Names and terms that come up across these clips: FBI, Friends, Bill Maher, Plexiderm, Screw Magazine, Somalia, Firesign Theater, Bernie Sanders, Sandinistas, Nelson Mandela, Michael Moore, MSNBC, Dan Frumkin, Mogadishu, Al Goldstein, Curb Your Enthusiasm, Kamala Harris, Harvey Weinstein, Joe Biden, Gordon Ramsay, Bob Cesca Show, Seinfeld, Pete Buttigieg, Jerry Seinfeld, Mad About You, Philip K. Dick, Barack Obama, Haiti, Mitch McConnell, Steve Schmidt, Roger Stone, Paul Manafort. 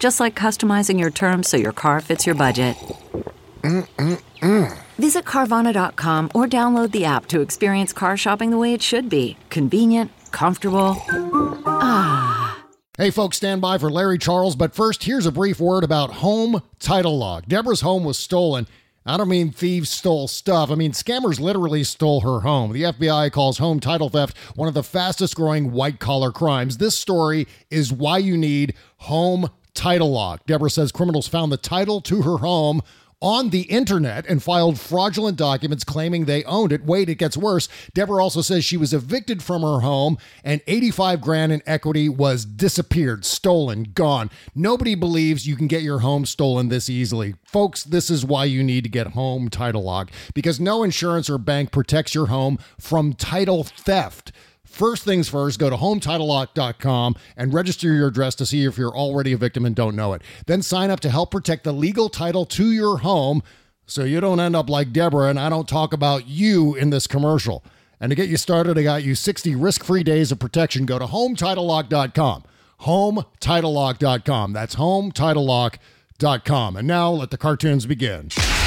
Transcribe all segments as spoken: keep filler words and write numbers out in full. Just like customizing your terms so your car fits your budget. Mm-mm-mm. Visit Carvana dot com or download the app to experience car shopping the way it should be. Convenient, comfortable. Ah. Hey folks, stand by for Larry Charles, but first, here's a brief word about home title lock. Deborah's home was stolen. I don't mean thieves stole stuff. I mean, scammers literally stole her home. The F B I calls home title theft one of the fastest growing white-collar crimes. This story is why you need home title lock. Deborah says criminals found the title to her home on the internet and filed fraudulent documents claiming they owned it. Wait, it gets worse. Deborah also says she was evicted from her home and eighty-five grand in equity was disappeared, stolen, gone. Nobody believes you can get your home stolen this easily. Folks, this is why you need to get home title lock, because no insurance or bank protects your home from title theft. First things first, go to home title lock dot com and register your address to see if you're already a victim and don't know it. Then sign up to help protect the legal title to your home so you don't end up like Deborah and I don't talk about you in this commercial. And to get you started, I got you sixty risk-free days of protection. Go to home title lock dot com, home title lock dot com. That's home title lock dot com. And now let the cartoons begin.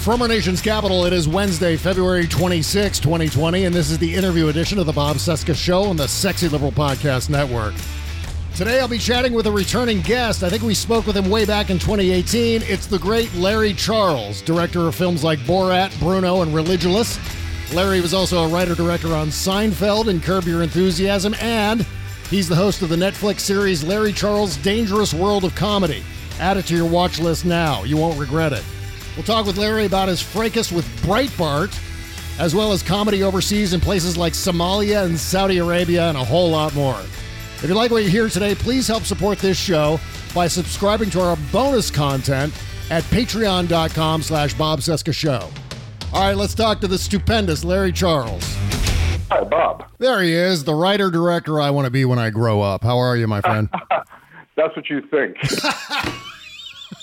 From our nation's capital, it is Wednesday, February twenty-sixth, twenty twenty, and this is the interview edition of the Bob Cesca Show on the Sexy Liberal Podcast Network. Today, I'll be chatting with a returning guest. I think we spoke with him way back in twenty eighteen. It's the great Larry Charles, director of films like Borat, Bruno, and Religulous. Larry was also a writer-director on Seinfeld and Curb Your Enthusiasm, and he's the host of the Netflix series Larry Charles' Dangerous World of Comedy. Add it to your watch list now. You won't regret it. We'll talk with Larry about his fracas with Breitbart, as well as comedy overseas in places like Somalia and Saudi Arabia, and a whole lot more. If you like what you hear today, please help support this show by subscribing to our bonus content at patreon.com slash Bob Cesca Show. All right, let's talk to the stupendous Larry Charles. Hi, Bob. There he is, the writer-director I want to be when I grow up. How are you, my friend? That's what you think.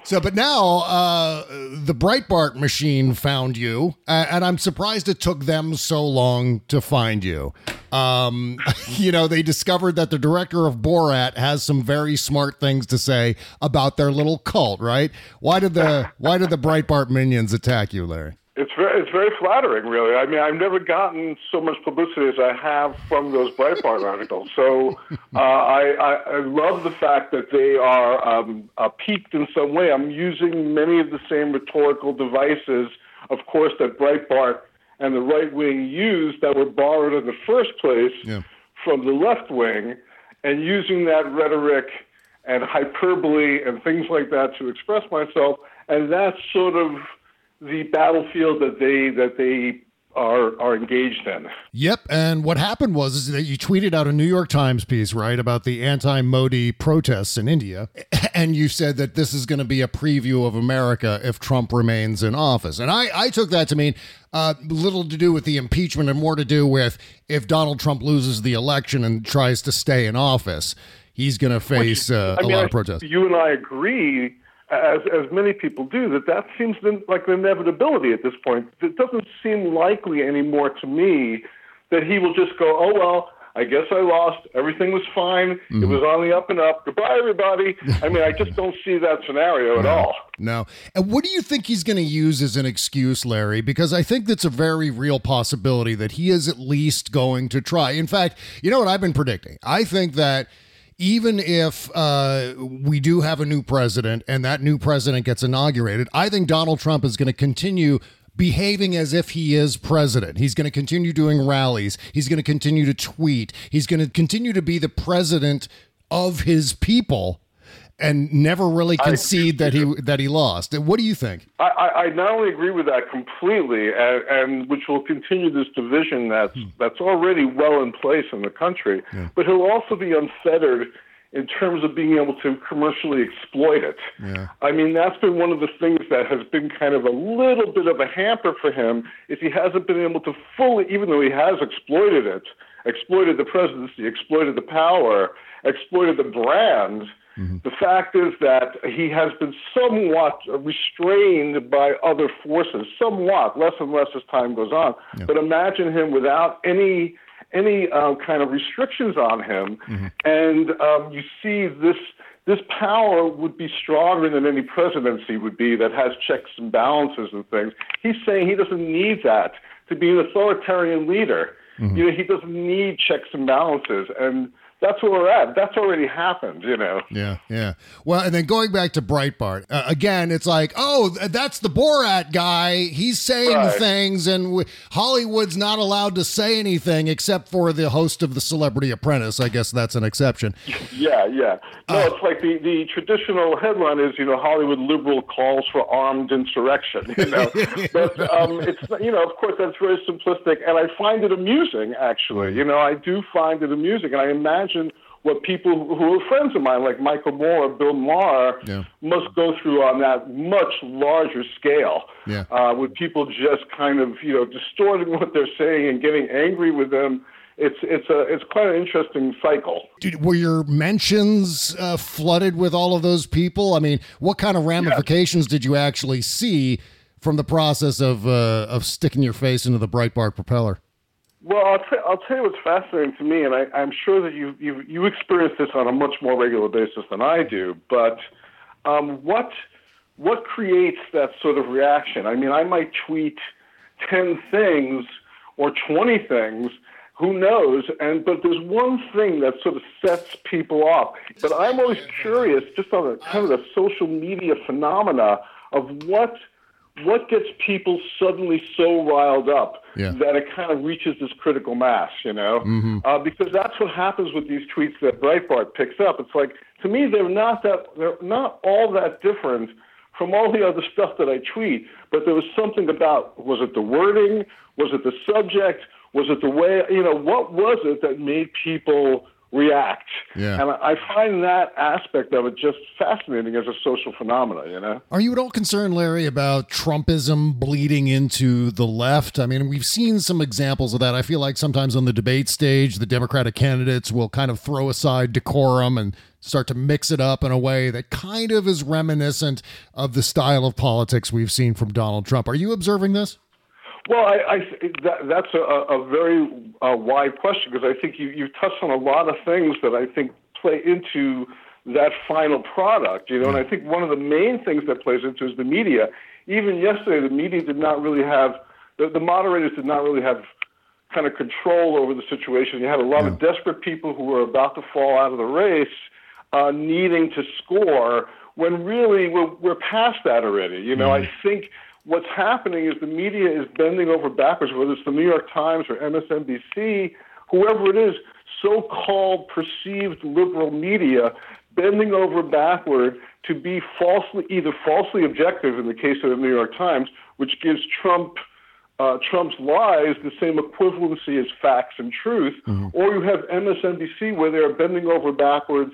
So, but now uh, the Breitbart machine found you, and I'm surprised it took them so long to find you. Um, you know, they discovered that the director of Borat has some very smart things to say about their little cult, right? Why did the why did the Breitbart minions attack you, Larry? It's very, it's very flattering, really. I mean, I've never gotten so much publicity as I have from those Breitbart articles. So uh, I, I, I love the fact that they are um, uh, piqued in some way. I'm using many of the same rhetorical devices, of course, that Breitbart and the right wing used that were borrowed in the first place yeah. from the left wing, and using that rhetoric and hyperbole and things like that to express myself. And that's sort of the battlefield that they that they are are engaged in. Yep, and what happened was is that you tweeted out a New York Times piece, right, about the anti-Modi protests in India, and you said that this is going to be a preview of America if Trump remains in office. And I, I took that to mean uh, little to do with the impeachment and more to do with if Donald Trump loses the election and tries to stay in office, he's going to face Which, uh, a mean, lot of protests. You and I agree, as as many people do, that that seems like an inevitability at this point. It doesn't seem likely anymore to me that he will just go, oh, well, I guess I lost. Everything was fine. Mm-hmm. It was on the up and up. Goodbye, everybody. I mean, I just don't see that scenario no, at all. No. And what do you think he's going to use as an excuse, Larry? Because I think that's a very real possibility that he is at least going to try. In fact, you know what I've been predicting? I think that even if uh, we do have a new president and that new president gets inaugurated, I think Donald Trump is going to continue behaving as if he is president. He's going to continue doing rallies. He's going to continue to tweet. He's going to continue to be the president of his people and never really concede I, that he that he lost. What do you think? I, I not only agree with that completely, and, and which will continue this division that's, hmm. that's already well in place in the country, yeah. but he'll also be unfettered in terms of being able to commercially exploit it. Yeah. I mean, that's been one of the things that has been kind of a little bit of a hamper for him, is he hasn't been able to fully, even though he has exploited it, exploited the presidency, exploited the power, exploited the brand, mm-hmm. the fact is that he has been somewhat restrained by other forces, somewhat, less and less as time goes on. Yeah. But imagine him without any any uh, kind of restrictions on him, mm-hmm. and um, you see this this power would be stronger than any presidency would be that has checks and balances and things. He's saying he doesn't need that to be an authoritarian leader. Mm-hmm. You know, he doesn't need checks and balances, and that's where we're at. That's already happened, you know. Yeah, yeah. Well, and then going back to Breitbart, uh, again, it's like, oh, that's the Borat guy. He's saying right. things, and w- Hollywood's not allowed to say anything except for the host of The Celebrity Apprentice. I guess that's an exception. Yeah, yeah. No, uh, it's like the, the traditional headline is, you know, Hollywood liberal calls for armed insurrection, you know. But, um, it's, you know, of course, that's very simplistic, and I find it amusing, actually. You know, I do find it amusing, and I imagine what people who are friends of mine, like Michael Moore, Bill Maher, yeah. must go through on that much larger scale, yeah. uh, with people just kind of, you know, distorting what they're saying and getting angry with them. It's it's a it's quite an interesting cycle. Dude, were your mentions uh, flooded with all of those people? I mean, what kind of ramifications yeah. did you actually see from the process of uh, of sticking your face into the Breitbart propeller? Well, I'll, t- I'll tell you what's fascinating to me, and I, I'm sure that you, you you experience this on a much more regular basis than I do, but um, what what creates that sort of reaction? I mean, I might tweet ten things or twenty things, who knows, and but there's one thing that sort of sets people off. But I'm always curious, just on the kind of the social media phenomena of what... What gets people suddenly so riled up yeah. that it kind of reaches this critical mass, you know? Mm-hmm. Uh, because that's what happens with these tweets that Breitbart picks up. It's like, to me, they're not that they're not all that different from all the other stuff that I tweet, but there was something about, was it the wording? Was it the subject? Was it the way, you know, what was it that made people react? Yeah. And I find that aspect of it just fascinating as a social phenomenon, you know? Are you at all concerned, Larry, about Trumpism bleeding into the left? I mean, we've seen some examples of that. I feel like sometimes on the debate stage, the Democratic candidates will kind of throw aside decorum and start to mix it up in a way that kind of is reminiscent of the style of politics we've seen from Donald Trump. Are you observing this? Well, I, I, that, that's a, a very uh, wide question, because I think you, you've touched on a lot of things that I think play into that final product, you know, and I think one of the main things that plays into is the media. Even yesterday, the media did not really have, the, the moderators did not really have kind of control over the situation. You had a lot yeah. of desperate people who were about to fall out of the race uh, needing to score, when really we're, we're past that already. You know, I think what's happening is the media is bending over backwards, whether it's the New York Times or M S N B C, whoever it is, so-called perceived liberal media, bending over backward to be falsely, either falsely objective in the case of the New York Times, which gives Trump uh, Trump's lies the same equivalency as facts and truth, mm-hmm. or you have M S N B C where they are bending over backwards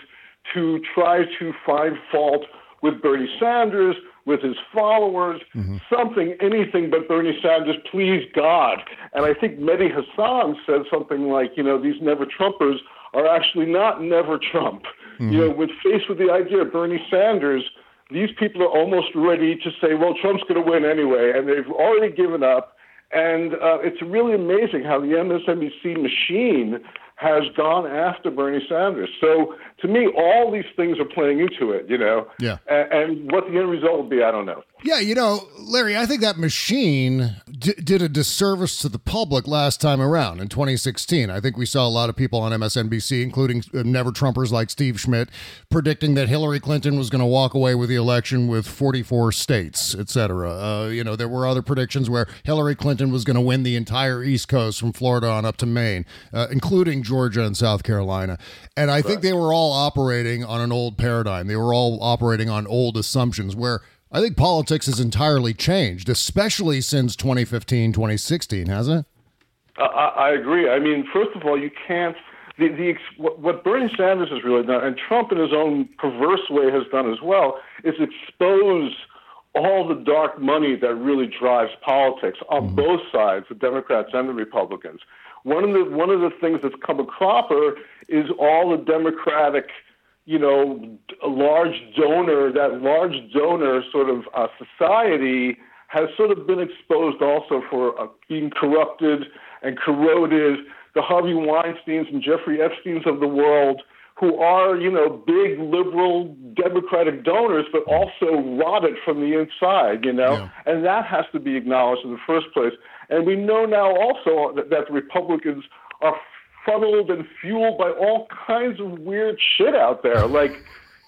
to try to find fault with Bernie Sanders, with his followers, mm-hmm. something, anything but Bernie Sanders, please God. And I think Mehdi Hasan said something like, you know, these never-Trumpers are actually not never-Trump. Mm-hmm. You know, when faced with the idea of Bernie Sanders, these people are almost ready to say, well, Trump's going to win anyway, and they've already given up. And uh, it's really amazing how the M S N B C machine has gone after Bernie Sanders. So to me, all these things are playing into it, you know? Yeah. And, and what the end result will be, I don't know. Yeah, you know, Larry, I think that machine d- did a disservice to the public last time around in twenty sixteen. I think we saw a lot of people on M S N B C, including never Trumpers like Steve Schmidt, predicting that Hillary Clinton was going to walk away with the election with forty-four states, et cetera. Uh, you know, there were other predictions where Hillary Clinton was going to win the entire East Coast from Florida on up to Maine, uh, including Georgia and South Carolina. And I think they were all operating on an old paradigm. They were all operating on old assumptions where I think politics has entirely changed, especially since twenty fifteen, twenty sixteen, hasn't it? I, I agree. I mean, first of all, you can't the, the what Bernie Sanders has really done, and Trump in his own perverse way has done as well, is expose all the dark money that really drives politics on mm-hmm. both sides, the Democrats and the Republicans. One of the one of the things that's come a cropper is all the Democratic, you know, a large donor, that large donor sort of uh, society has sort of been exposed also for uh, being corrupted and corroded. The Harvey Weinsteins and Jeffrey Epsteins of the world, who are, you know, big liberal Democratic donors, but also rotted from the inside, you know, yeah. And that has to be acknowledged in the first place. And we know now also that, that the Republicans are funneled and fueled by all kinds of weird shit out there, like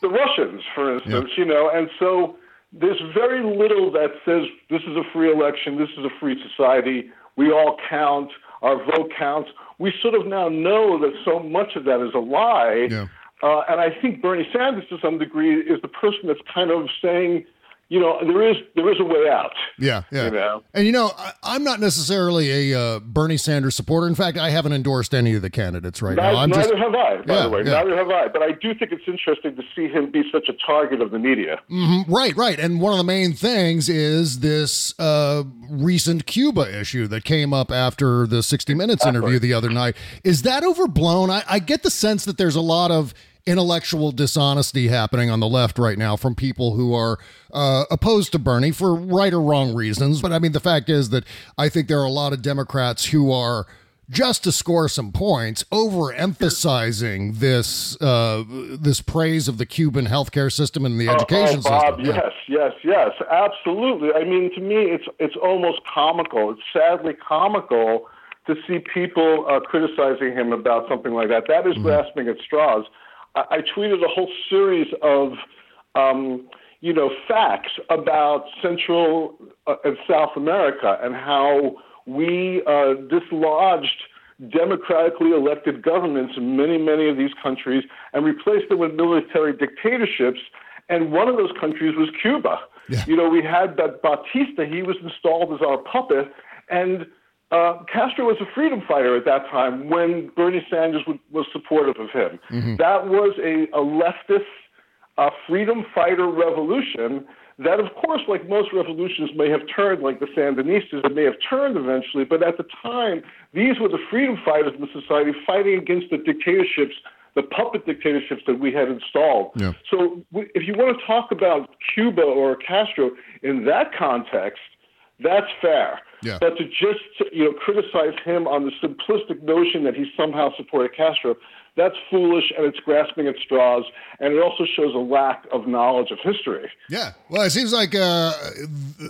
the Russians, for instance, yeah. you know. And so there's very little that says this is a free election, this is a free society, we all count, our vote counts. We sort of now know that so much of that is a lie. Yeah. Uh, and I think Bernie Sanders, to some degree, is the person that's kind of saying, you know, there is there is a way out. Yeah, yeah. You know? And, you know, I, I'm not necessarily a uh, Bernie Sanders supporter. In fact, I haven't endorsed any of the candidates right neither, now. I'm neither just, have I, by yeah, the way. Yeah. Neither have I. But I do think it's interesting to see him be such a target of the media. Mm-hmm. Right, right. And one of the main things is this uh, recent Cuba issue that came up after the sixty minutes exactly. interview the other night. Is that overblown? I, I get the sense that there's a lot of intellectual dishonesty happening on the left right now from people who are uh, opposed to Bernie for right or wrong reasons. But I mean, the fact is that I think there are a lot of Democrats who are, just to score some points, overemphasizing this uh, this praise of the Cuban healthcare system and the uh, education oh, Bob, system. Yes, yes, yes, absolutely. I mean, to me, it's it's almost comical. It's sadly comical to see people uh, criticizing him about something like that. That is mm-hmm. grasping at straws. I tweeted a whole series of, um, you know, facts about Central and South America and how we uh, dislodged democratically elected governments in many, many of these countries and replaced them with military dictatorships. And one of those countries was Cuba. Yeah. You know, we had that Batista. He was installed as our puppet. And Uh, Castro was a freedom fighter at that time when Bernie Sanders w- was supportive of him. Mm-hmm. That was a, a leftist uh, freedom fighter revolution that, of course, like most revolutions, may have turned, like the Sandinistas, it may have turned eventually. But at the time, these were the freedom fighters in the society fighting against the dictatorships, the puppet dictatorships that we had installed. Yeah. So w- if you want to talk about Cuba or Castro in that context, that's fair. Yeah. But to just, you know, criticize him on the simplistic notion that he somehow supported Castro, that's foolish, and it's grasping at straws, and it also shows a lack of knowledge of history. Yeah. Well, it seems like, uh,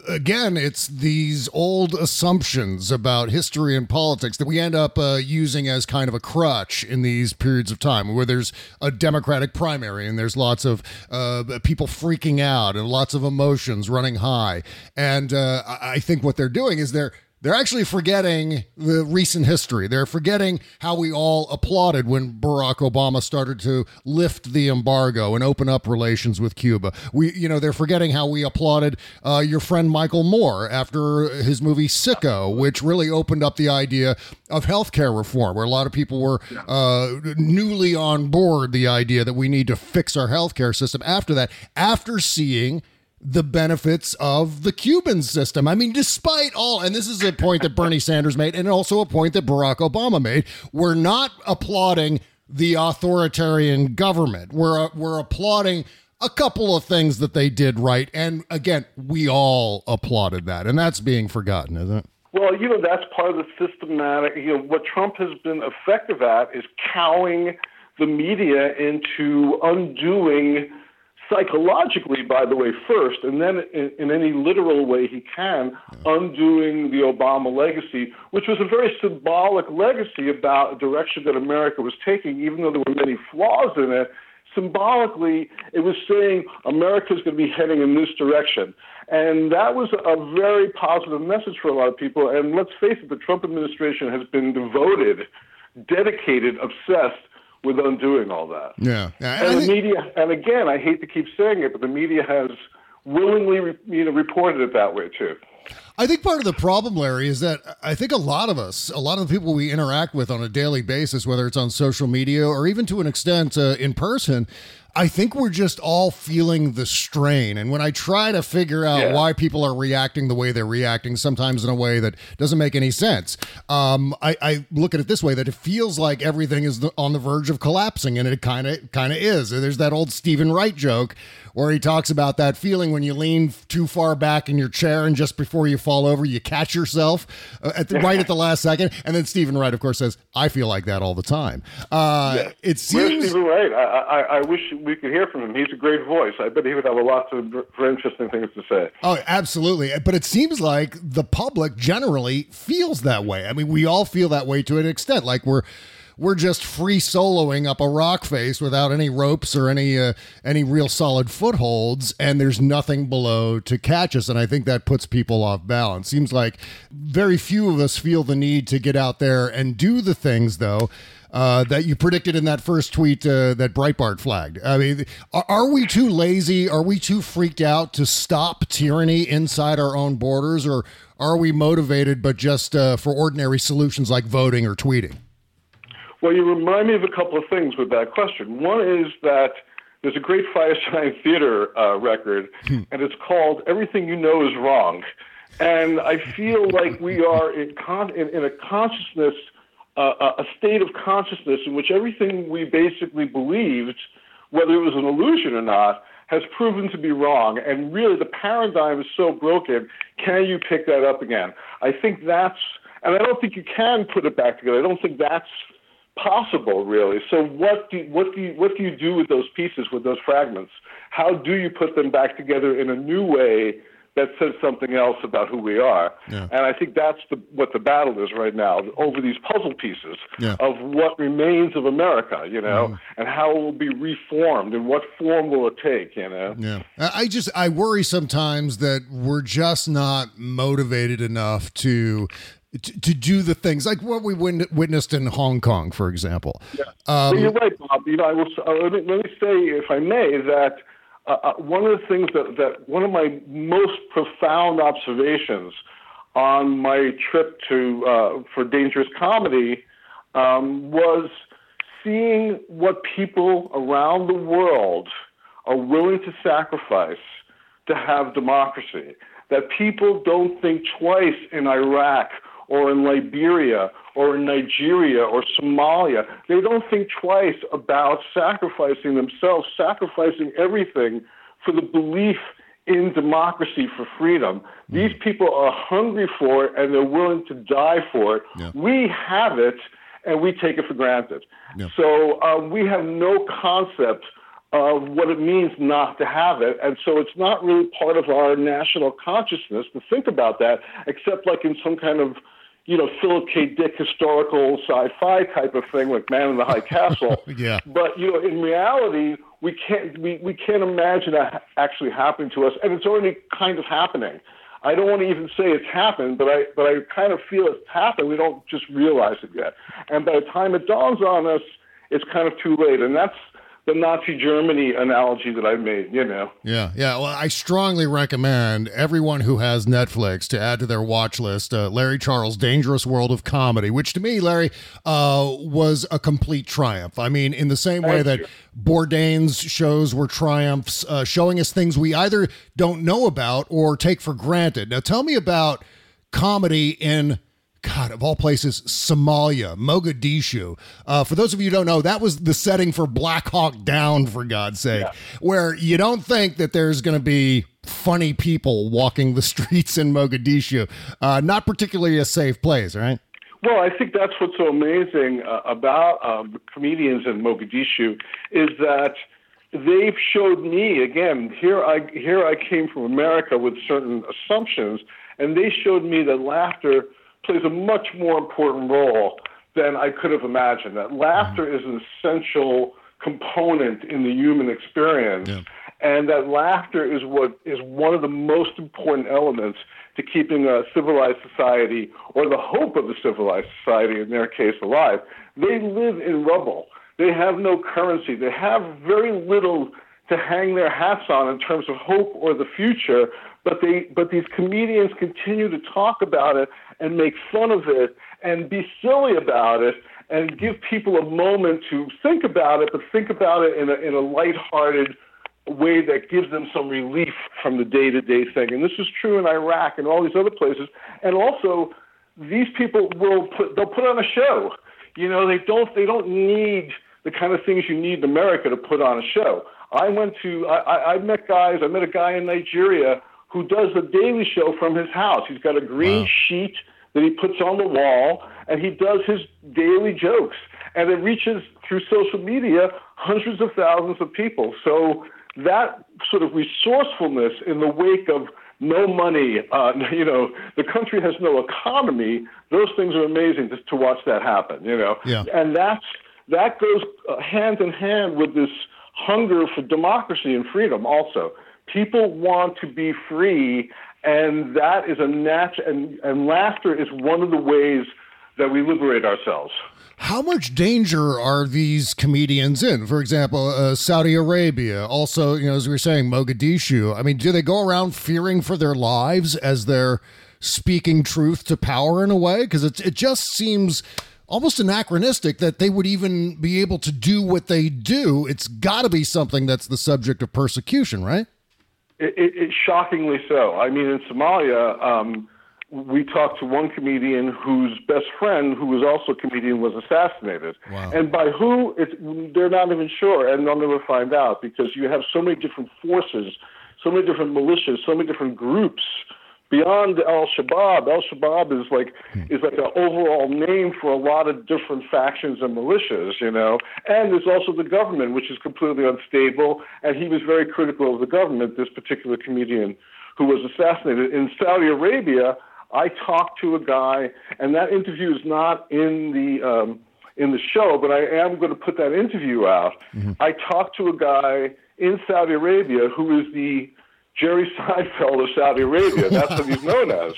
again, it's these old assumptions about history and politics that we end up uh, using as kind of a crutch in these periods of time where there's a Democratic primary and there's lots of uh, people freaking out and lots of emotions running high. And uh, I think what they're doing is they're They're actually forgetting the recent history. They're forgetting how we all applauded when Barack Obama started to lift the embargo and open up relations with Cuba. We, you know, they're forgetting how we applauded uh, your friend Michael Moore after his movie Sicko, which really opened up the idea of healthcare reform, where a lot of people were uh, newly on board the idea that we need to fix our healthcare system after that, after seeing the benefits of the Cuban system. I mean, despite all, and this is a point that Bernie Sanders made and also a point that Barack Obama made, we're not applauding the authoritarian government. We're, we're applauding a couple of things that they did right. And again, we all applauded that. And that's being forgotten, isn't it? Well, you know, that's part of the systematic, you know, what Trump has been effective at is cowing the media into undoing psychologically, by the way, first, and then in, in any literal way he can, undoing the Obama legacy, which was a very symbolic legacy about a direction that America was taking, even though there were many flaws in it. Symbolically, it was saying America's going to be heading in this direction. And that was a very positive message for a lot of people. And let's face it, the Trump administration has been devoted, dedicated, obsessed with undoing all that. Yeah. And, and the think... media, and again, I hate to keep saying it, but the media has willingly, you know, reported it that way too. I think part of the problem, Larry, is that I think a lot of us, a lot of the people we interact with on a daily basis, whether it's on social media or even to an extent uh, in person, I think we're just all feeling the strain. And when I try to figure out yeah. why people are reacting the way they're reacting, sometimes in a way that doesn't make any sense, um, I, I look at it this way, that it feels like everything is the, on the verge of collapsing, and it kind of kind of is. There's that old Stephen Wright joke where he talks about that feeling when you lean too far back in your chair and just before you fall over, you catch yourself uh, at the, right at the last second. And then Stephen Wright, of course, says, I feel like that all the time. Uh, yeah. It seems... Where's Stephen Wright? I, I, I wish... we could hear from him. He's a great voice. I bet he would have a lot of interesting things to say. Oh, absolutely. But it seems like the public generally feels that way. I mean, we all feel that way to an extent. Like we're we're just free soloing up a rock face without any ropes or any uh, any real solid footholds, and there's nothing below to catch us. And I think that puts people off balance. Seems like very few of us feel the need to get out there and do the things, though, Uh, that you predicted in that first tweet uh, that Breitbart flagged. I mean, are, are we too lazy? Are we too freaked out to stop tyranny inside our own borders? Or are we motivated, but just uh, for ordinary solutions like voting or tweeting? Well, you remind me of a couple of things with that question. One is that there's a great Firesign Theater uh, record, hmm. and it's called Everything You Know Is Wrong. And I feel like we are in, con- in, in a consciousness Uh, a state of consciousness in which everything we basically believed, whether it was an illusion or not, has proven to be wrong. And really, the paradigm is so broken, can you pick that up again? I think that's, and I don't think you can put it back together. I don't think that's possible, really. So what do, what do, you, what do you do with those pieces, with those fragments? How do you put them back together in a new way that says something else about who we are? Yeah. And I think that's the, what the battle is right now, over these puzzle pieces yeah. of what remains of America, you know, mm. and how it will be reformed and what form will it take, you know? Yeah. I just, I worry sometimes that we're just not motivated enough to... To, to do the things like what we win, witnessed in Hong Kong, for example. Yeah. Um, well, you're right, Bob. You know, I will, uh, let, me, let me say, if I may, that uh, one of the things that, that one of my most profound observations on my trip to uh, for Dangerous Comedy um, was seeing what people around the world are willing to sacrifice to have democracy. That people don't think twice in Iraq or in Liberia or in Nigeria or Somalia. They don't think twice about sacrificing themselves, sacrificing everything for the belief in democracy, for freedom. These people are hungry for it, and they're willing to die for it. Yeah. We have it, and we take it for granted. Yeah. So uh, we have no concept of what it means not to have it. And so it's not really part of our national consciousness to think about that, except like in some kind of, you know, Philip K. Dick historical sci-fi type of thing, like Man in the High Castle. yeah. But, you know, in reality, we can't, we, we can't imagine that actually happening to us. And it's already kind of happening. I don't want to even say it's happened, but I, but I kind of feel it's happened. We don't just realize it yet. And by the time it dawns on us, it's kind of too late. And that's the Nazi Germany analogy that I made, you know. Yeah, yeah. Well, I strongly recommend everyone who has Netflix to add to their watch list uh, Larry Charles' Dangerous World of Comedy, which to me, Larry, uh, was a complete triumph. I mean, in the same way that Bourdain's shows were triumphs, uh, showing us things we either don't know about or take for granted. Now, tell me about comedy in, God, of all places, Somalia, Mogadishu. Uh, for those of you who don't know, that was the setting for Black Hawk Down, for God's sake, yeah. where you don't think that there's going to be funny people walking the streets in Mogadishu. Uh, not particularly a safe place, right? Well, I think that's what's so amazing uh, about um, comedians in Mogadishu is that they've showed me, again, here I here I came from America with certain assumptions, and they showed me that laughter plays a much more important role than I could have imagined, that laughter is an essential component in the human experience, yeah. and that laughter is what is one of the most important elements to keeping a civilized society, or the hope of a civilized society, in their case, alive. They live in rubble. They have no currency. They have very little to hang their hats on in terms of hope or the future, but they, but these comedians continue to talk about it and make fun of it and be silly about it and give people a moment to think about it, but think about it in a, in a lighthearted way that gives them some relief from the day-to-day thing. And this is true in Iraq and all these other places. And also, these people will put, they'll put on a show. You know, they don't, they don't need the kind of things you need in America to put on a show. I went to, I, I met guys, I met a guy in Nigeria who does the Daily Show from his house. He's got a green wow. sheet that he puts on the wall, and he does his daily jokes. And it reaches, through social media, hundreds of thousands of people. So that sort of resourcefulness in the wake of no money, uh, you know, the country has no economy, those things are amazing to, to watch that happen, you know. Yeah. And that's, that goes hand in hand with this hunger for democracy and freedom also. People want to be free, and that is a natural, and, and laughter is one of the ways that we liberate ourselves. How much danger are these comedians in? For example, uh, Saudi Arabia, also, you know, as we were saying, Mogadishu. I mean, do they go around fearing for their lives as they're speaking truth to power in a way? Because it, it just seems almost anachronistic that they would even be able to do what they do. It's got to be something that's the subject of persecution, right? It, it, it shockingly so. I mean, in Somalia, um, we talked to one comedian whose best friend, who was also a comedian, was assassinated. Wow. And by who, it's, they're not even sure, and they'll never find out, because you have so many different forces, so many different militias, so many different groups beyond al-Shabaab. Al-Shabaab is like hmm. is like an overall name for a lot of different factions and militias, you know. And there's also the government, which is completely unstable, and he was very critical of the government, this particular comedian who was assassinated. In Saudi Arabia, I talked to a guy, and that interview is not in the um, in the show, but I am going to put that interview out. Mm-hmm. I talked to a guy in Saudi Arabia who is the Jerry Seinfeld of Saudi Arabia. That's what he's known as.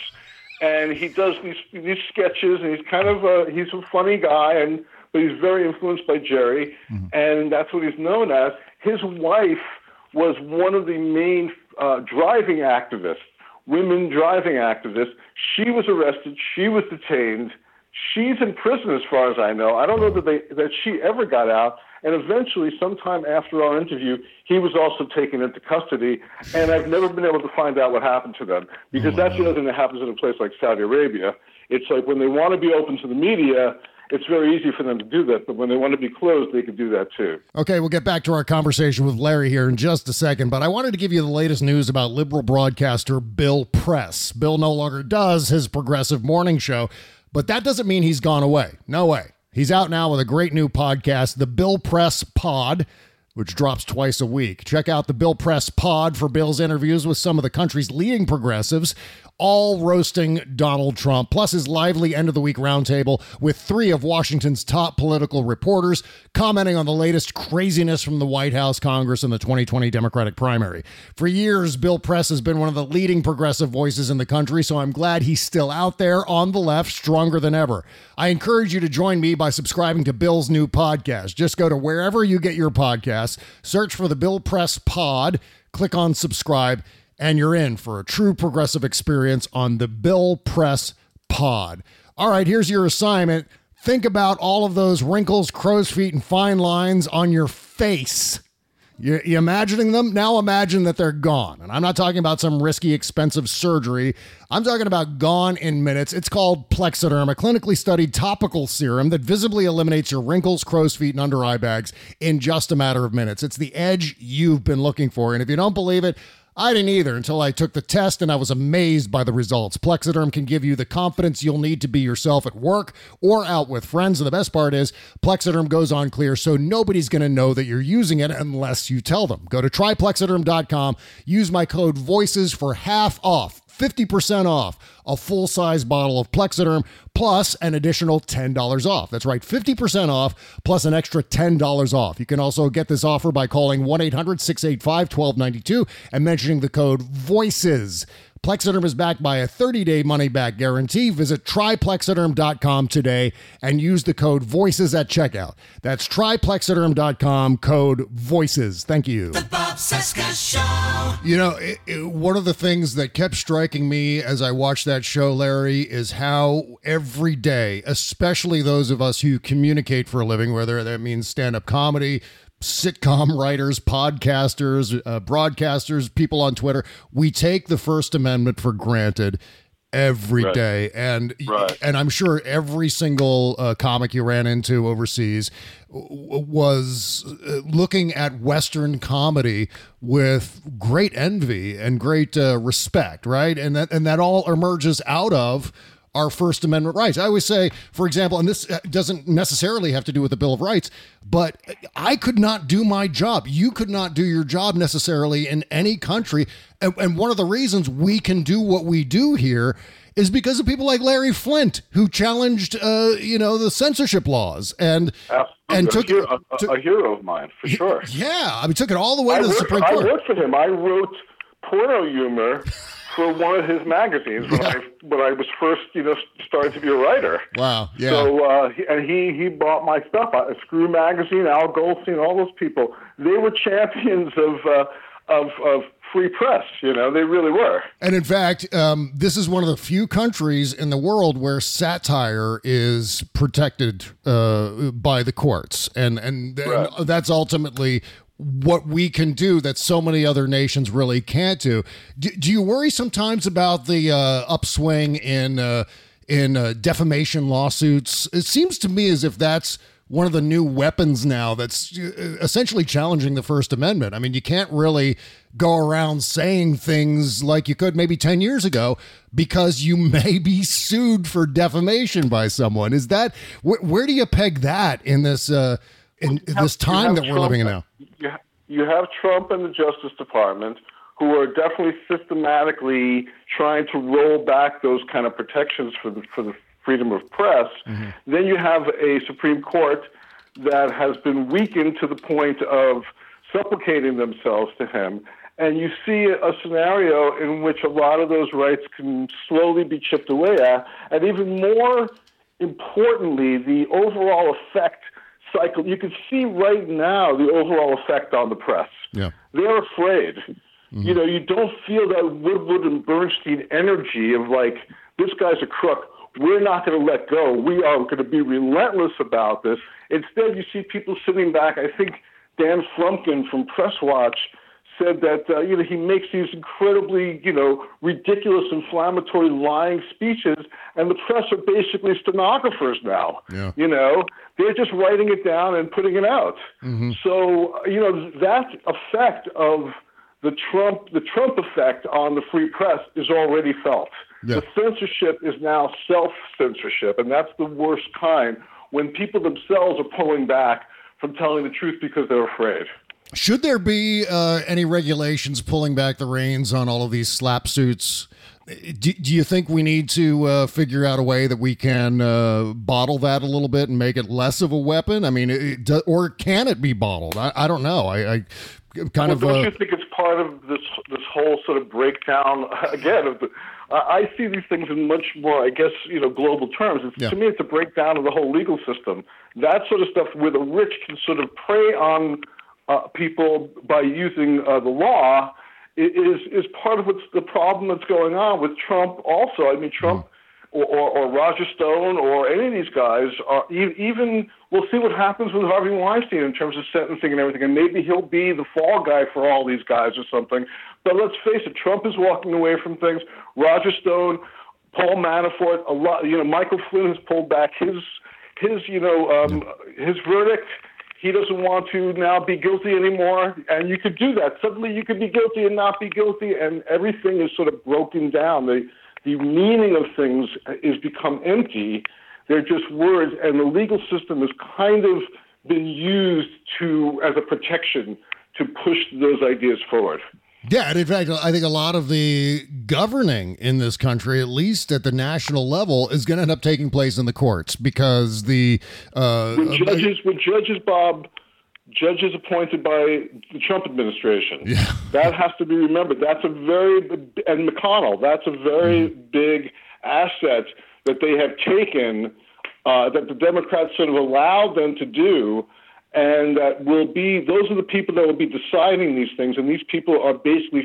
And he does these these sketches, and he's kind of a, he's a funny guy, and but he's very influenced by Jerry, mm-hmm. and that's what he's known as. His wife was one of the main uh, driving activists. Women driving activists. She was arrested. She was detained. She's in prison, as far as I know. I don't know that they that she ever got out. And eventually, sometime after our interview, he was also taken into custody. And I've never been able to find out what happened to them, because oh, that's the other thing that happens in a place like Saudi Arabia. It's like when they want to be open to the media, it's very easy for them to do that, but when they want to be closed, they can do that too. Okay, we'll get back to our conversation with Larry here in just a second, but I wanted to give you the latest news about liberal broadcaster Bill Press. Bill no longer does his progressive morning show, but that doesn't mean he's gone away. No way. He's out now with a great new podcast, The Bill Press Pod, which drops twice a week. Check out The Bill Press Pod for Bill's interviews with some of the country's leading progressives, all roasting Donald Trump, plus his lively end-of-the-week roundtable with three of Washington's top political reporters commenting on the latest craziness from the White House, Congress, and the twenty twenty Democratic primary. For years, Bill Press has been one of the leading progressive voices in the country, so I'm glad he's still out there on the left, stronger than ever. I encourage you to join me by subscribing to Bill's new podcast. Just go to wherever you get your podcasts, search for the Bill Press Pod, click on subscribe, and you're in for a true progressive experience on the Bill Press Pod. All right, here's your assignment. Think about all of those wrinkles, crow's feet, and fine lines on your face. You, you imagining them? Now imagine that they're gone. And I'm not talking about some risky, expensive surgery. I'm talking about gone in minutes. It's called Plexiderm, a clinically studied topical serum that visibly eliminates your wrinkles, crow's feet, and under eye bags in just a matter of minutes. It's the edge you've been looking for. And if you don't believe it, I didn't either until I took the test, and I was amazed by the results. Plexiderm can give you the confidence you'll need to be yourself at work or out with friends. And the best part is Plexiderm goes on clear, so nobody's going to know that you're using it unless you tell them. Go to try plexiderm dot com. Use my code VOICES for half off, fifty percent off a full-size bottle of Plexiderm, plus an additional ten dollars off. That's right, fifty percent off, plus an extra ten dollars off. You can also get this offer by calling one eight hundred six eight five one two nine two and mentioning the code VOICES. Plexiderm is backed by a thirty-day money-back guarantee. Visit try plexiderm dot com today and use the code VOICES at checkout. That's try plexiderm dot com, code VOICES. Thank you. The Bob Cesca Show. You know, it, it, one of the things that kept striking me as I watched that show, Larry, is how every day, especially those of us who communicate for a living, whether that means stand-up comedy, sitcom writers, podcasters, uh, broadcasters, people on Twitter, we take the First Amendment for granted every right. day. And right. and I'm sure every single uh, comic you ran into overseas w- was uh, looking at Western comedy with great envy and great uh, respect, right? And that and that all emerges out of our First Amendment rights. I always say, for example, and this doesn't necessarily have to do with the Bill of Rights, but I could not do my job. You could not do your job necessarily in any country. And, and one of the reasons we can do what we do here is because of people like Larry Flint, who challenged, uh, you know, the censorship laws and Absolutely. and a took hero, a, to, a hero of mine for sure. Yeah, I mean, took it all the way I to wrote, the Supreme Court. I wrote for him. I wrote porno humor for one of his magazines when yeah. I when I was first, you know, started to be a writer. Wow, yeah. So uh, and he he bought my stuff. I, Screw Magazine, Al Goldstein, all those people. They were champions of uh, of of free press. You know, they really were. And in fact, um, this is one of the few countries in the world where satire is protected uh, by the courts, and and, right. and that's ultimately what we can do that so many other nations really can't do. Do, do you worry sometimes about the uh, upswing in uh, in uh, defamation lawsuits? It seems to me as if that's one of the new weapons now that's essentially challenging the First Amendment. I mean, you can't really go around saying things like you could maybe ten years ago because you may be sued for defamation by someone. Is that wh- where do you peg that in this uh, in, in this time that we're living in now? You have Trump and the Justice Department who are definitely systematically trying to roll back those kind of protections for the, for the freedom of press. Mm-hmm. Then you have a Supreme Court that has been weakened to the point of supplicating themselves to him. And you see a scenario in which a lot of those rights can slowly be chipped away at. And even more importantly, the overall effect cycle. You can see right now the overall effect on the press. Yeah. They're afraid. Mm-hmm. You know, you don't feel that Woodward and Bernstein energy of like, this guy's a crook. We're not going to let go. We are going to be relentless about this. Instead, you see people sitting back. I think Dan Frumkin from Press Watch said that, uh, you know, he makes these incredibly, you know, ridiculous, inflammatory, lying speeches, and the press are basically stenographers now. Yeah. You know, they're just writing it down and putting it out. Mm-hmm. So, you know, that effect of the Trump, the Trump effect on the free press is already felt. Yeah. The censorship is now self-censorship, and that's the worst kind, when people themselves are pulling back from telling the truth because they're afraid. Should there be uh, any regulations pulling back the reins on all of these slap suits? Do, do you think we need to uh, figure out a way that we can uh, bottle that a little bit and make it less of a weapon? I mean, it, do, or can it be bottled? I, I don't know. I, I kind well, of. Don't uh, you think it's part of this this whole sort of breakdown again? Of the, I see these things in much more, I guess, you know, global terms. It's, yeah. To me, it's a breakdown of the whole legal system. That sort of stuff where the rich can sort of prey on Uh, people by using uh, the law is is part of what's the problem that's going on with Trump also. I mean, Trump or, or, or Roger Stone or any of these guys, are even we'll see what happens with Harvey Weinstein in terms of sentencing and everything, and maybe he'll be the fall guy for all these guys or something. But let's face it, Trump is walking away from things. Roger Stone, Paul Manafort, a lot, you know, Michael Flynn has pulled back his, his you know, um, his verdict. he doesn't want to now be guilty anymore. And you could do that. Suddenly you could be guilty and not be guilty. And everything is sort of broken down. The, the meaning of things is become empty. They're just words. And the legal system has kind of been used to, as a protection, to push those ideas forward. Yeah, and in fact, I think a lot of the governing in this country, at least at the national level, is going to end up taking place in the courts because the uh, with judges, with judges, Bob, judges appointed by the Trump administration. Yeah. That has to be remembered. That's a very and McConnell. That's a very mm. big asset that they have taken uh, that the Democrats sort of allowed them to do. And that will be, those are the people that will be deciding these things. And these people are basically,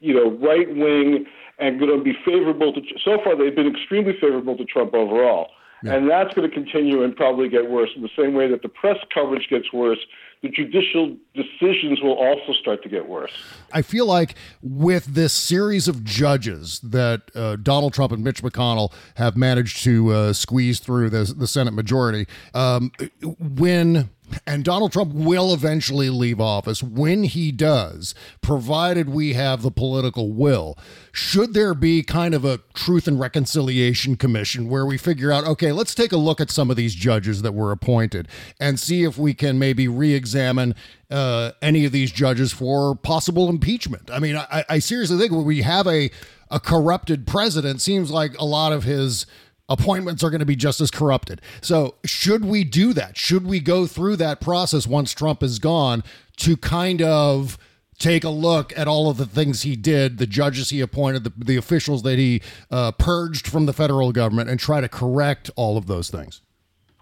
you know, right wing and going to be favorable to, so far they've been extremely favorable to Trump overall. Yeah. And that's going to continue and probably get worse in the same way that the press coverage gets worse. The judicial decisions will also start to get worse. I feel like with this series of judges that uh, Donald Trump and Mitch McConnell have managed to uh, squeeze through the, the Senate majority, um, when, and Donald Trump will eventually leave office, when he does, provided we have the political will, should there be kind of a Truth and Reconciliation Commission where we figure out, okay, let's take a look at some of these judges that were appointed and see if we can maybe re-examine examine uh, any of these judges for possible impeachment. I mean, I, I seriously think when we have a, a corrupted president, seems like a lot of his appointments are going to be just as corrupted. So should we do that? Should we go through that process once Trump is gone to kind of take a look at all of the things he did, the judges he appointed, the, the officials that he uh, purged from the federal government and try to correct all of those things?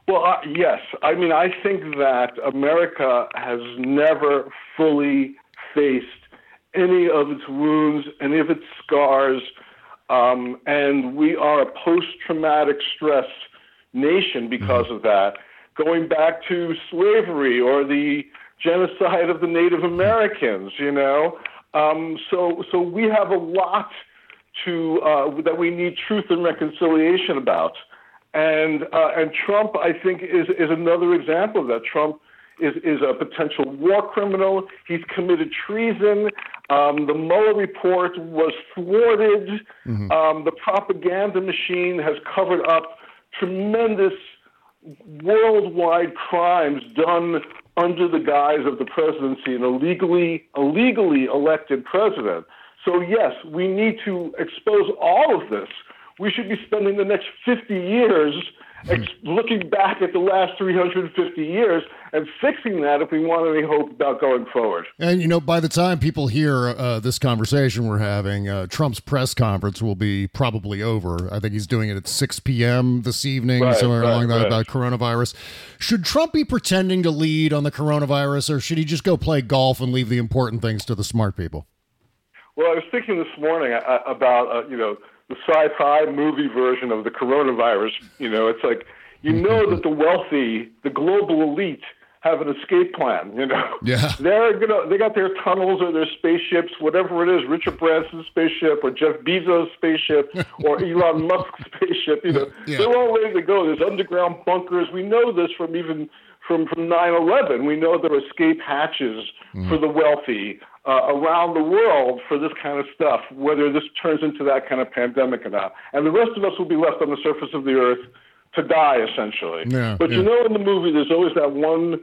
Well, uh, yes. I mean, I think that America has never fully faced any of its wounds, any of its scars, um, and we are a post-traumatic stress nation because of that. Going back to slavery or the genocide of the Native Americans, you know, um, so so we have a lot to uh, that we need truth and reconciliation about. And uh, and Trump, I think, is is another example of that. Trump is, is a potential war criminal. He's committed treason. Um, the Mueller report was thwarted. Mm-hmm. Um, the propaganda machine has covered up tremendous worldwide crimes done under the guise of the presidency and illegally illegally elected president. So, yes, we need to expose all of this. We should be spending the next fifty years ex- looking back at the last three hundred fifty years and fixing that if we want any hope about going forward. And, you know, by the time people hear uh, this conversation we're having, uh, Trump's press conference will be probably over. I think he's doing it at six p.m. this evening, right, somewhere right, along that right. about coronavirus. Should Trump be pretending to lead on the coronavirus, or should he just go play golf and leave the important things to the smart people? Well, I was thinking this morning about, uh, you know, the sci-fi movie version of the coronavirus. You know, it's like, you know that the wealthy, the global elite, have an escape plan, you know. Yeah. They're gonna, they got their tunnels or their spaceships, whatever it is, Richard Branson's spaceship or Jeff Bezos' spaceship or Elon Musk's spaceship, you know. Yeah. They're all ready to go. There's underground bunkers. We know this from even from, from nine eleven. We know there are escape hatches mm. for the wealthy Uh, around the world for this kind of stuff, whether this turns into that kind of pandemic or not. And the rest of us will be left on the surface of the earth to die, essentially. Yeah, but, yeah. you know, in the movie, there's always that one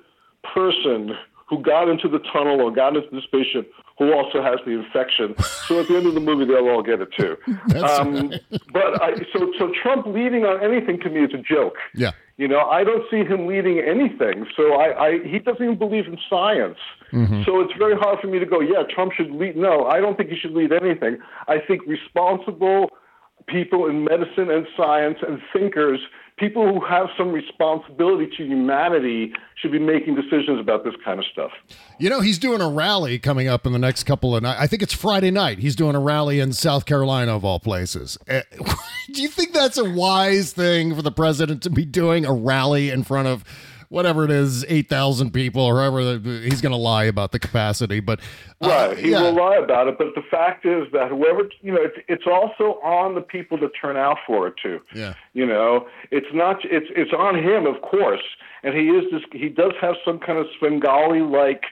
person who got into the tunnel or got into the spaceship who also has the infection. So at the end of the movie, they'll all get it, too. That's um, right. But I, so, so Trump leading on anything to me is a joke. Yeah. You know, I don't see him leading anything. So I, I he doesn't even believe in science. Mm-hmm. So it's very hard for me to go, yeah, Trump should lead. No, I don't think he should lead anything. I think responsible people in medicine and science and thinkers, people who have some responsibility to humanity, should be making decisions about this kind of stuff. You know, he's doing a rally coming up in the next couple of nights. I think it's Friday night. He's doing a rally in South Carolina, of all places. Uh, do you think that's a wise thing for the president to be doing, a rally in front of whatever it is, eight thousand people or whatever, he's going to lie about the capacity. But uh, right, he yeah. will lie about it. But the fact is that whoever, you know, it's, it's also on the people to turn out for it too. Yeah. You know, it's not, it's, it's on him, of course. And he is this, he does have some kind of Svengali-like,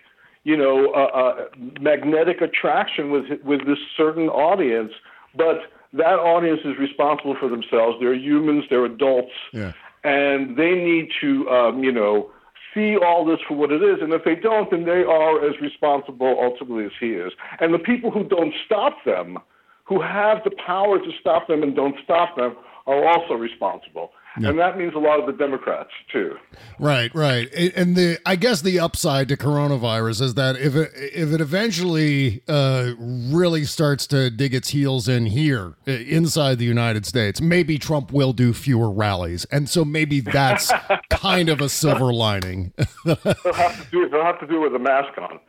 you know, uh, uh, magnetic attraction with, with this certain audience. But that audience is responsible for themselves. They're humans, they're adults. Yeah. And they need to, um, you know, see all this for what it is. And if they don't, then they are as responsible ultimately as he is. And the people who don't stop them, who have the power to stop them and don't stop them, are also responsible. Yeah. And that means a lot of the Democrats, too. Right, right. And the I guess the upside to coronavirus is that if it, if it eventually uh, really starts to dig its heels in here, inside the United States, maybe Trump will do fewer rallies. And so maybe that's kind of a silver lining. They'll have to do it, they'll have to do it with a mask on.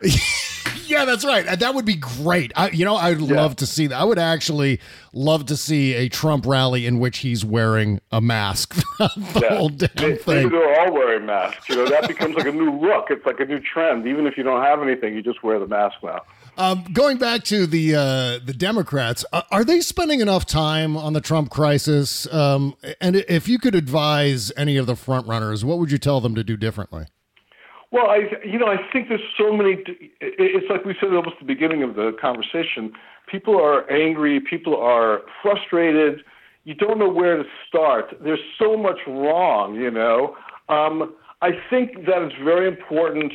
Yeah, that's right. That would be great. I, you know, I'd yeah. love to see that. I would actually love to see a Trump rally in which he's wearing a mask. the yeah. whole damn Maybe thing. They're all wearing masks. You know, that becomes like a new look. It's like a new trend. Even if you don't have anything, you just wear the mask now. Um, going back to the uh, the Democrats, are they spending enough time on the Trump crisis? Um, and if you could advise any of the frontrunners, what would you tell them to do differently? Well, I, you know, I think there's so many, it's like we said almost at the beginning of the conversation, people are angry, people are frustrated, you don't know where to start. There's so much wrong, you know. Um, I think that it's very important,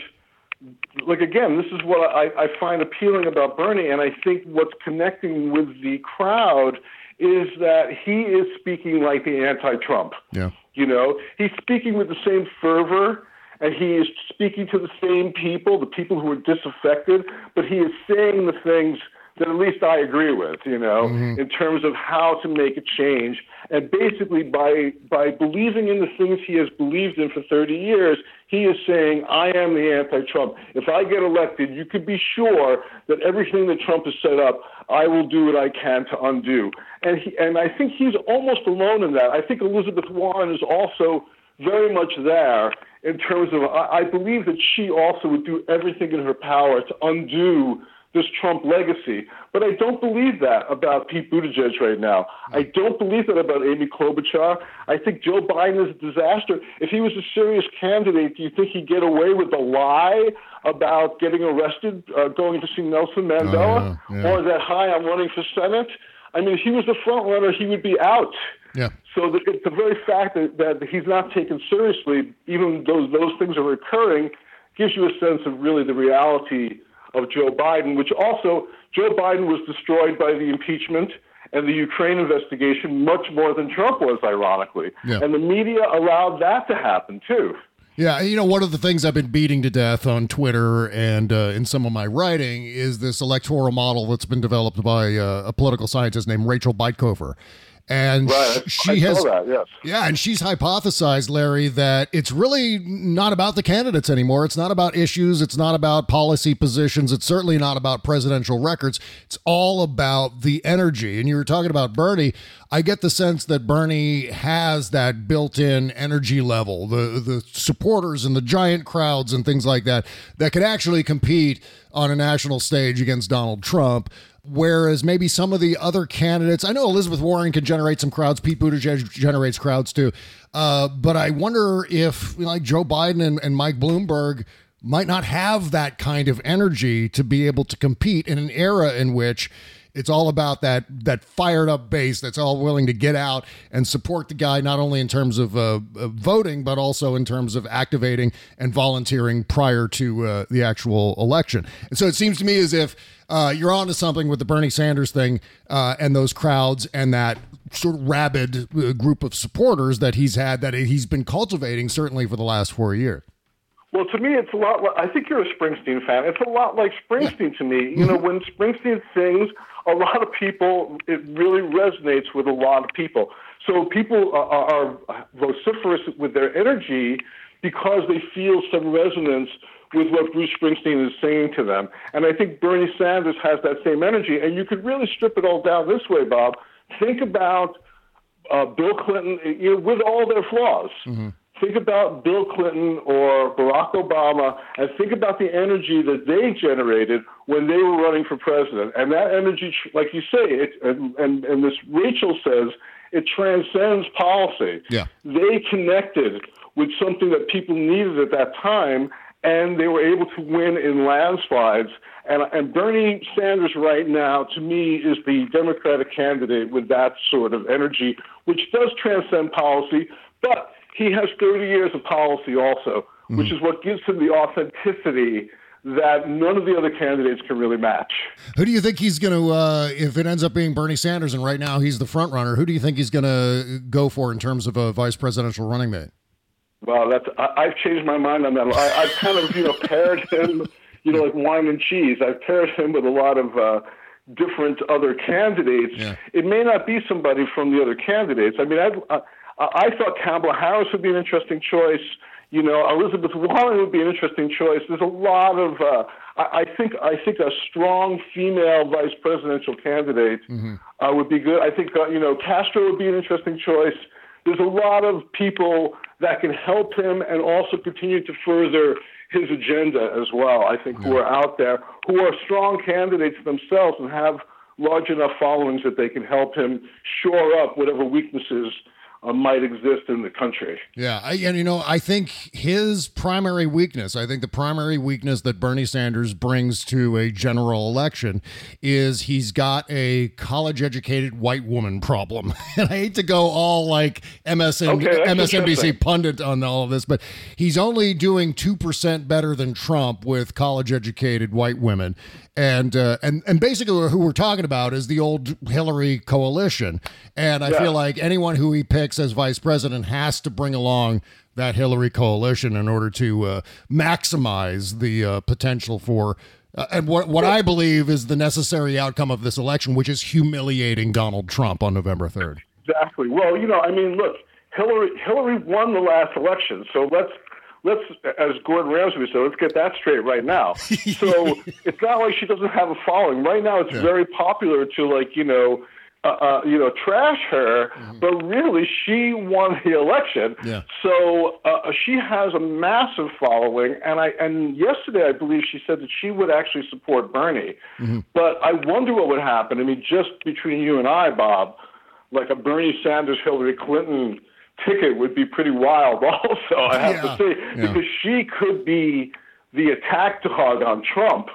like again, this is what I, I find appealing about Bernie, and I think what's connecting with the crowd is that he is speaking like the anti-Trump. Yeah. You know, he's speaking with the same fervor. And he is speaking to the same people, the people who are disaffected, but he is saying the things that at least I agree with, you know, mm-hmm. in terms of how to make a change. And basically by by believing in the things he has believed in for thirty years, he is saying, I am the anti-Trump. If I get elected, you can be sure that everything that Trump has set up, I will do what I can to undo. And he, and I think he's almost alone in that. I think Elizabeth Warren is also very much there in terms of, I believe that she also would do everything in her power to undo this Trump legacy. But I don't believe that about Pete Buttigieg right now. I don't believe that about Amy Klobuchar. I think Joe Biden is a disaster. If he was a serious candidate, do you think he'd get away with the lie about getting arrested, uh, going to see Nelson Mandela, oh, yeah, yeah. or that, hi, I'm running for Senate? I mean, if he was the front runner, he would be out. Yeah. So the, the very fact that, that he's not taken seriously, even though those things are occurring, gives you a sense of really the reality of Joe Biden, which also, Joe Biden was destroyed by the impeachment and the Ukraine investigation much more than Trump was, ironically. Yeah. And the media allowed that to happen, too. Yeah, you know, one of the things I've been beating to death on Twitter and uh, in some of my writing is this electoral model that's been developed by uh, a political scientist named Rachel Bytkofer. And right. she I has, that, yes. yeah, and she's hypothesized, Larry, that it's really not about the candidates anymore. It's not about issues. It's not about policy positions. It's certainly not about presidential records. It's all about the energy. And you were talking about Bernie. I get the sense that Bernie has that built-in energy level, the the supporters and the giant crowds and things like that, that could actually compete on a national stage against Donald Trump. Whereas maybe some of the other candidates, I know Elizabeth Warren can generate some crowds. Pete Buttigieg generates crowds too. Uh, but I wonder if, you know, like Joe Biden and, and Mike Bloomberg might not have that kind of energy to be able to compete in an era in which it's all about that that fired up base that's all willing to get out and support the guy, not only in terms of uh, voting, but also in terms of activating and volunteering prior to uh, the actual election. And so it seems to me as if uh, you're onto something with the Bernie Sanders thing uh, and those crowds and that sort of rabid group of supporters that he's had, that he's been cultivating certainly for the last four years. Well, to me, it's a lot like, I think you're a Springsteen fan. It's a lot like Springsteen to me. You know, when Springsteen sings, a lot of people, it really resonates with a lot of people. So people are, are vociferous with their energy because they feel some resonance with what Bruce Springsteen is saying to them. And I think Bernie Sanders has that same energy. And you could really strip it all down this way, Bob. Think about uh, Bill Clinton, you know, with all their flaws. Mm-hmm. Think about Bill Clinton or Barack Obama, and think about the energy that they generated when they were running for president. And that energy, like you say, it, and, and, and this Rachel says, it transcends policy. Yeah. They connected with something that people needed at that time, and they were able to win in landslides. And, and Bernie Sanders right now, to me, is the Democratic candidate with that sort of energy, which does transcend policy, but he has thirty years of policy also, mm-hmm. which is what gives him the authenticity that none of the other candidates can really match. Who do you think he's going to, uh, if it ends up being Bernie Sanders, and right now he's the front runner, who do you think he's going to go for in terms of a vice presidential running mate? Well, that's, I, I've changed my mind on that. I, I've kind of, you know, paired him, you know, like wine and cheese. I've paired him with a lot of uh, different other candidates. Yeah. It may not be somebody from the other candidates. I mean, I've, I I thought Kamala Harris would be an interesting choice. You know, Elizabeth Warren would be an interesting choice. There's a lot of, uh, I, I think, I think a strong female vice presidential candidate mm-hmm. uh, would be good. I think, uh, you know, Castro would be an interesting choice. There's a lot of people that can help him and also continue to further his agenda as well, I think, yeah. who are out there, who are strong candidates themselves and have large enough followings that they can help him shore up whatever weaknesses Uh, might exist in the country. Yeah, I, and you know, I think his primary weakness, I think the primary weakness that Bernie Sanders brings to a general election is he's got a college-educated white woman problem. And I hate to go all like M S N, okay, M S N B C pundit on all of this, but he's only doing two percent better than Trump with college-educated white women. And, uh, and and basically who we're talking about is the old Hillary coalition. And I yeah. feel like anyone who he picks as vice president has to bring along that Hillary coalition in order to uh, maximize the uh, potential for uh, and what what I believe is the necessary outcome of this election, which is humiliating Donald Trump on November third. Exactly. Well, you know, I mean, look, Hillary Hillary won the last election, so let's Let's, as Gordon Ramsay would say, let's get that straight right now. So it's not like she doesn't have a following. Right now, it's yeah. very popular to, like, you know, uh, uh, you know, trash her, mm-hmm. but really she won the election. Yeah. So uh, she has a massive following, and I and yesterday I believe she said that she would actually support Bernie. Mm-hmm. But I wonder what would happen. I mean, just between you and I, Bob, like a Bernie Sanders, Hillary Clinton ticket would be pretty wild also, I have yeah. to say, yeah. because she could be the attack dog on Trump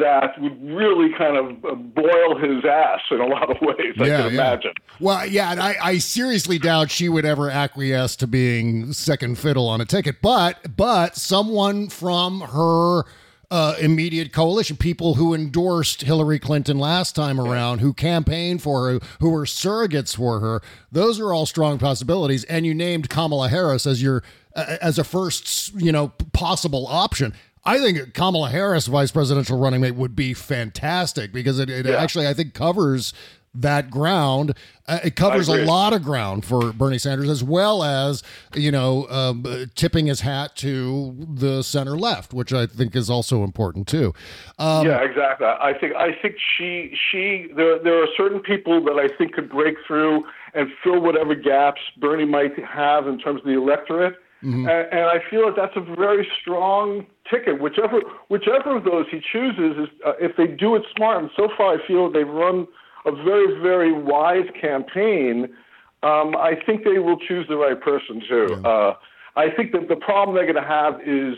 that would really kind of boil his ass in a lot of ways, I yeah, can yeah. imagine. Well, yeah, and I, I seriously doubt she would ever acquiesce to being second fiddle on a ticket, but but someone from her Uh, immediate coalition, people who endorsed Hillary Clinton last time around, who campaigned for her, who were surrogates for her. Those are all strong possibilities. And you named Kamala Harris as your uh, as a first, you know, possible option. I think Kamala Harris, vice presidential running mate, would be fantastic because it, it yeah. actually, I think, covers that ground. Uh, it covers a lot of ground for Bernie Sanders, as well as, you know, um, tipping his hat to the center left, which I think is also important too. Um, yeah, exactly. I think I think she she there there are certain people that I think could break through and fill whatever gaps Bernie might have in terms of the electorate, mm-hmm. and, and I feel that that's a very strong ticket. Whichever whichever of those he chooses, is, uh, if they do it smart, and so far I feel they've run a very, very wise campaign, um, I think they will choose the right person, too. Yeah. Uh, I think that the problem they're going to have is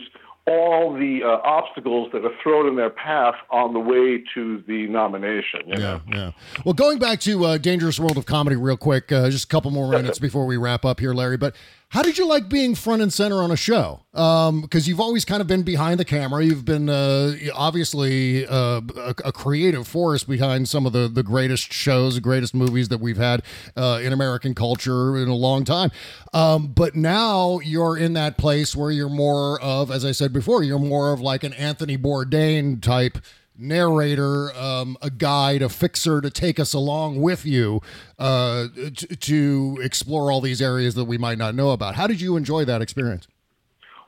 all the uh, obstacles that are thrown in their path on the way to the nomination. You yeah, know? yeah. Well, going back to uh, Dangerous World of Comedy real quick, uh, just a couple more minutes before we wrap up here, Larry, but how did you like being front and center on a show? Um, because you've always kind of been behind the camera. You've been uh, obviously uh, a, a creative force behind some of the, the greatest shows, the greatest movies that we've had uh, in American culture in a long time. Um, but now you're in that place where you're more of, as I said before, you're more of like an Anthony Bourdain type narrator, um, a guide, a fixer to take us along with you uh, t- to explore all these areas that we might not know about. How did you enjoy that experience?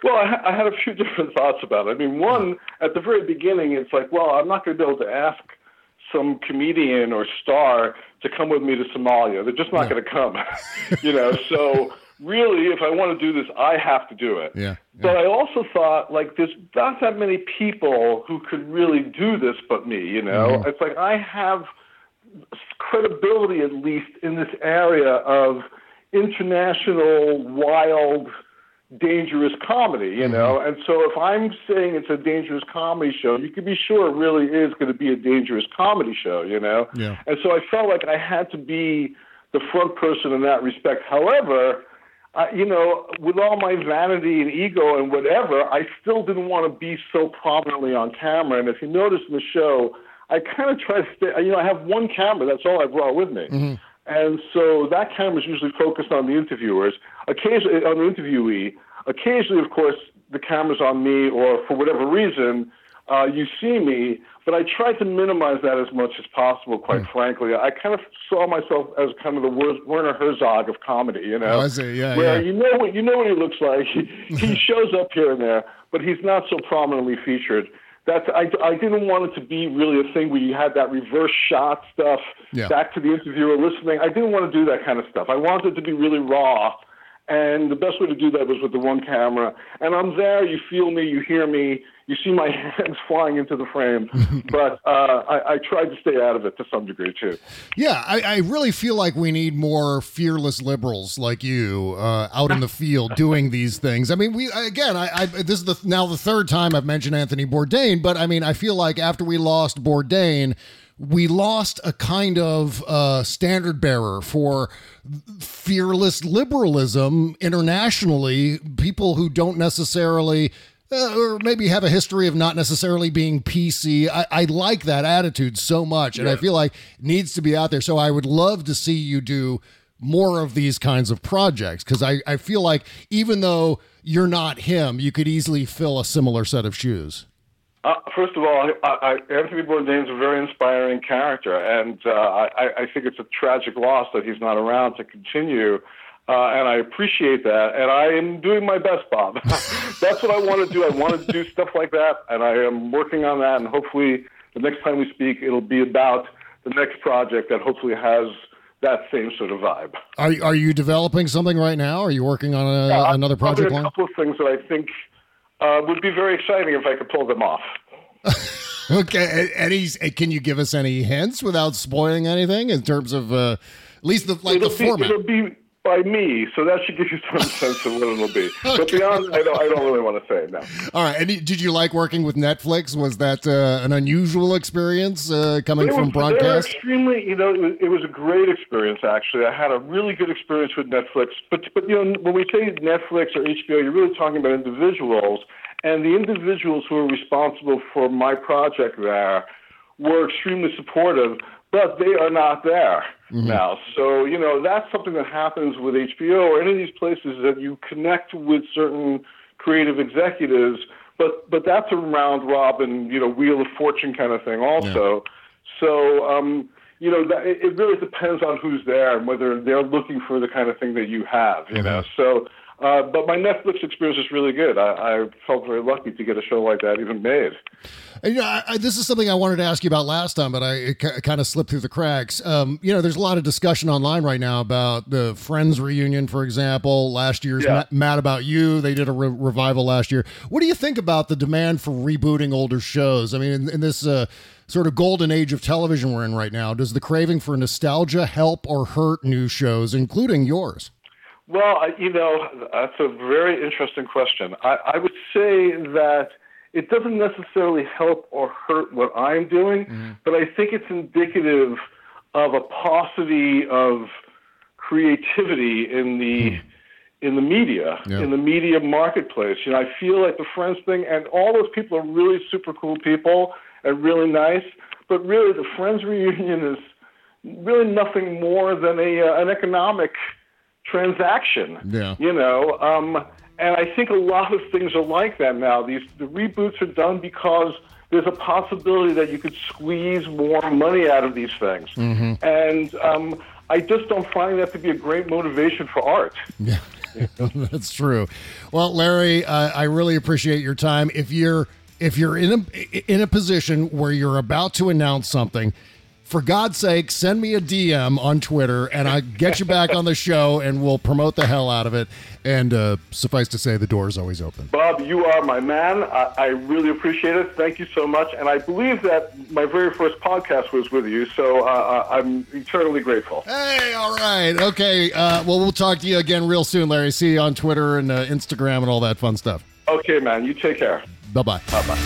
Well, I, ha- I had a few different thoughts about it. I mean, one, at the very beginning, it's like, well, I'm not going to be able to ask some comedian or star to come with me to Somalia. They're just not yeah. going to come, you know. So really, if I want to do this, I have to do it. Yeah, yeah. But I also thought, like, there's not that many people who could really do this but me, you know? Mm-hmm. It's like I have credibility, at least, in this area of international, wild, dangerous comedy, you know? Mm-hmm. And so if I'm saying it's a dangerous comedy show, you can be sure it really is going to be a dangerous comedy show, you know? Yeah. And so I felt like I had to be the front person in that respect. However, Uh, you know, with all my vanity and ego and whatever, I still didn't want to be so prominently on camera. And if you notice in the show, I kind of try to stay, you know, I have one camera. That's all I brought with me. Mm-hmm. And so that camera is usually focused on the interviewers, occasionally on the interviewee. Occasionally, of course, the camera's on me, or for whatever reason, uh, you see me. But I tried to minimize that as much as possible, quite mm. frankly. I kind of saw myself as kind of the Werner Herzog of comedy, you know? Oh, I see. Yeah, where yeah. you know what you know what he looks like. He, he shows up here and there, but he's not so prominently featured. That's I, I didn't want it to be really a thing where you had that reverse shot stuff yeah. back to the interviewer listening. I didn't want to do that kind of stuff. I wanted it to be really raw. And the best way to do that was with the one camera. And I'm there, you feel me, you hear me, you see my hands flying into the frame. But uh, I, I tried to stay out of it to some degree, too. Yeah, I, I really feel like we need more fearless liberals like you uh, out in the field doing these things. I mean, we again, I, I this is the, now the third time I've mentioned Anthony Bourdain, but I mean, I feel like after we lost Bourdain, we lost a kind of uh, standard bearer for fearless liberalism internationally, people who don't necessarily uh, or maybe have a history of not necessarily being P C. I, I like that attitude so much, and yeah. I feel like it needs to be out there. So I would love to see you do more of these kinds of projects, because I, I feel like even though you're not him, you could easily fill a similar set of shoes. Uh, first of all, I, I, Anthony Bourdain is a very inspiring character, and uh, I, I think it's a tragic loss that he's not around to continue, uh, and I appreciate that, and I am doing my best, Bob. That's what I want to do. I want to do stuff like that, and I am working on that, and hopefully the next time we speak, it'll be about the next project that hopefully has that same sort of vibe. Are, are you developing something right now? Are you working on a, yeah, another project? There are a couple of things that I think Uh, would be very exciting if I could pull them off. Okay. Any, can you give us any hints without spoiling anything in terms of uh, at least the like it'll the be, format? It'll be by me, so that should give you some sense of what it'll be. Okay. But beyond, I don't, I don't really want to say no. All right. And did you like working with Netflix? Was that uh, an unusual experience uh, coming was, from broadcast? Extremely, you know, it was, it was a great experience. Actually, I had a really good experience with Netflix. But but you know, when we say Netflix or H B O, you're really talking about individuals, and the individuals who were responsible for my project there were extremely supportive. But they are not there mm-hmm. now. So, you know, that's something that happens with H B O or any of these places, that you connect with certain creative executives, but but that's a round robin, you know, wheel of fortune kind of thing also. Yeah. So, um, you know, that, it, it really depends on who's there and whether they're looking for the kind of thing that you have, you mm-hmm. know. So, uh, but my Netflix experience is really good. I, I felt very lucky to get a show like that even made. And, you know, I, I, this is something I wanted to ask you about last time, but I it c- kind of slipped through the cracks. Um, you know, there's a lot of discussion online right now about the Friends reunion, for example. Last year's yeah. Ma- Mad About You, they did a re- revival last year. What do you think about the demand for rebooting older shows? I mean, in, in this uh, sort of golden age of television we're in right now, does the craving for nostalgia help or hurt new shows, including yours? Well, you know, that's a very interesting question. I, I would say that it doesn't necessarily help or hurt what I'm doing, mm-hmm. but I think it's indicative of a paucity of creativity in the mm. in the media, yeah. in the media marketplace. You know, I feel like the Friends thing, and all those people are really super cool people and really nice, but really the Friends reunion is really nothing more than a uh, an economic transaction, yeah. you know, um, and I think a lot of things are like that now. These the reboots are done because there's a possibility that you could squeeze more money out of these things, mm-hmm. and um, I just don't find that to be a great motivation for art. Yeah, that's true. Well, Larry, uh, I really appreciate your time. If you're if you're in a in a position where you're about to announce something, for God's sake, send me a D M on Twitter and I get you back on the show and we'll promote the hell out of it. And uh, suffice to say, the door is always open. Bob, you are my man. I, I really appreciate it. Thank you so much. And I believe that my very first podcast was with you, so uh, I'm eternally grateful. Hey, all right. Okay. Uh, well, we'll talk to you again real soon, Larry. See you on Twitter and uh, Instagram and all that fun stuff. Okay, man. You take care. Bye-bye. Bye-bye.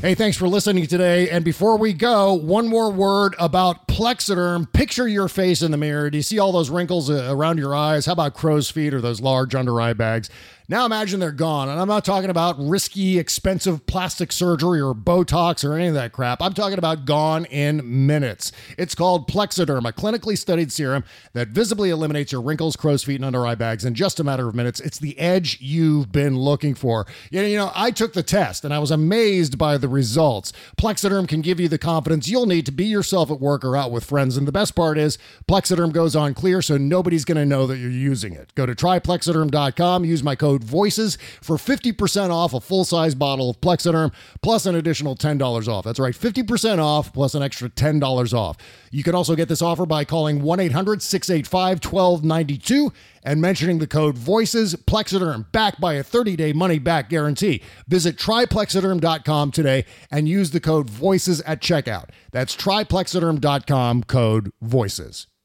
Hey, thanks for listening today. And before we go, one more word about Plexiderm. Picture your face in the mirror. Do you see all those wrinkles around your eyes? How about crow's feet or those large under-eye bags? Now imagine they're gone. And I'm not talking about risky, expensive plastic surgery or Botox or any of that crap. I'm talking about gone in minutes. It's called Plexiderm, a clinically studied serum that visibly eliminates your wrinkles, crow's feet, and under-eye bags in just a matter of minutes. It's the edge you've been looking for. You know, I took the test and I was amazed by the results. Plexiderm can give you the confidence you'll need to be yourself at work or out with friends. And the best part is Plexiderm goes on clear, so nobody's going to know that you're using it. Go to try plexiderm dot com, use my code VOICES for fifty percent off a full-size bottle of Plexiderm, plus an additional ten dollars off. That's right, fifty percent off, plus an extra ten dollars off. You can also get this offer by calling one eight hundred six eight five one two nine two and mentioning the code VOICES. Plexiderm, backed by a thirty-day money-back guarantee. Visit try plexiderm dot com today and use the code VOICES at checkout. That's try plexiderm dot com, code VOICES.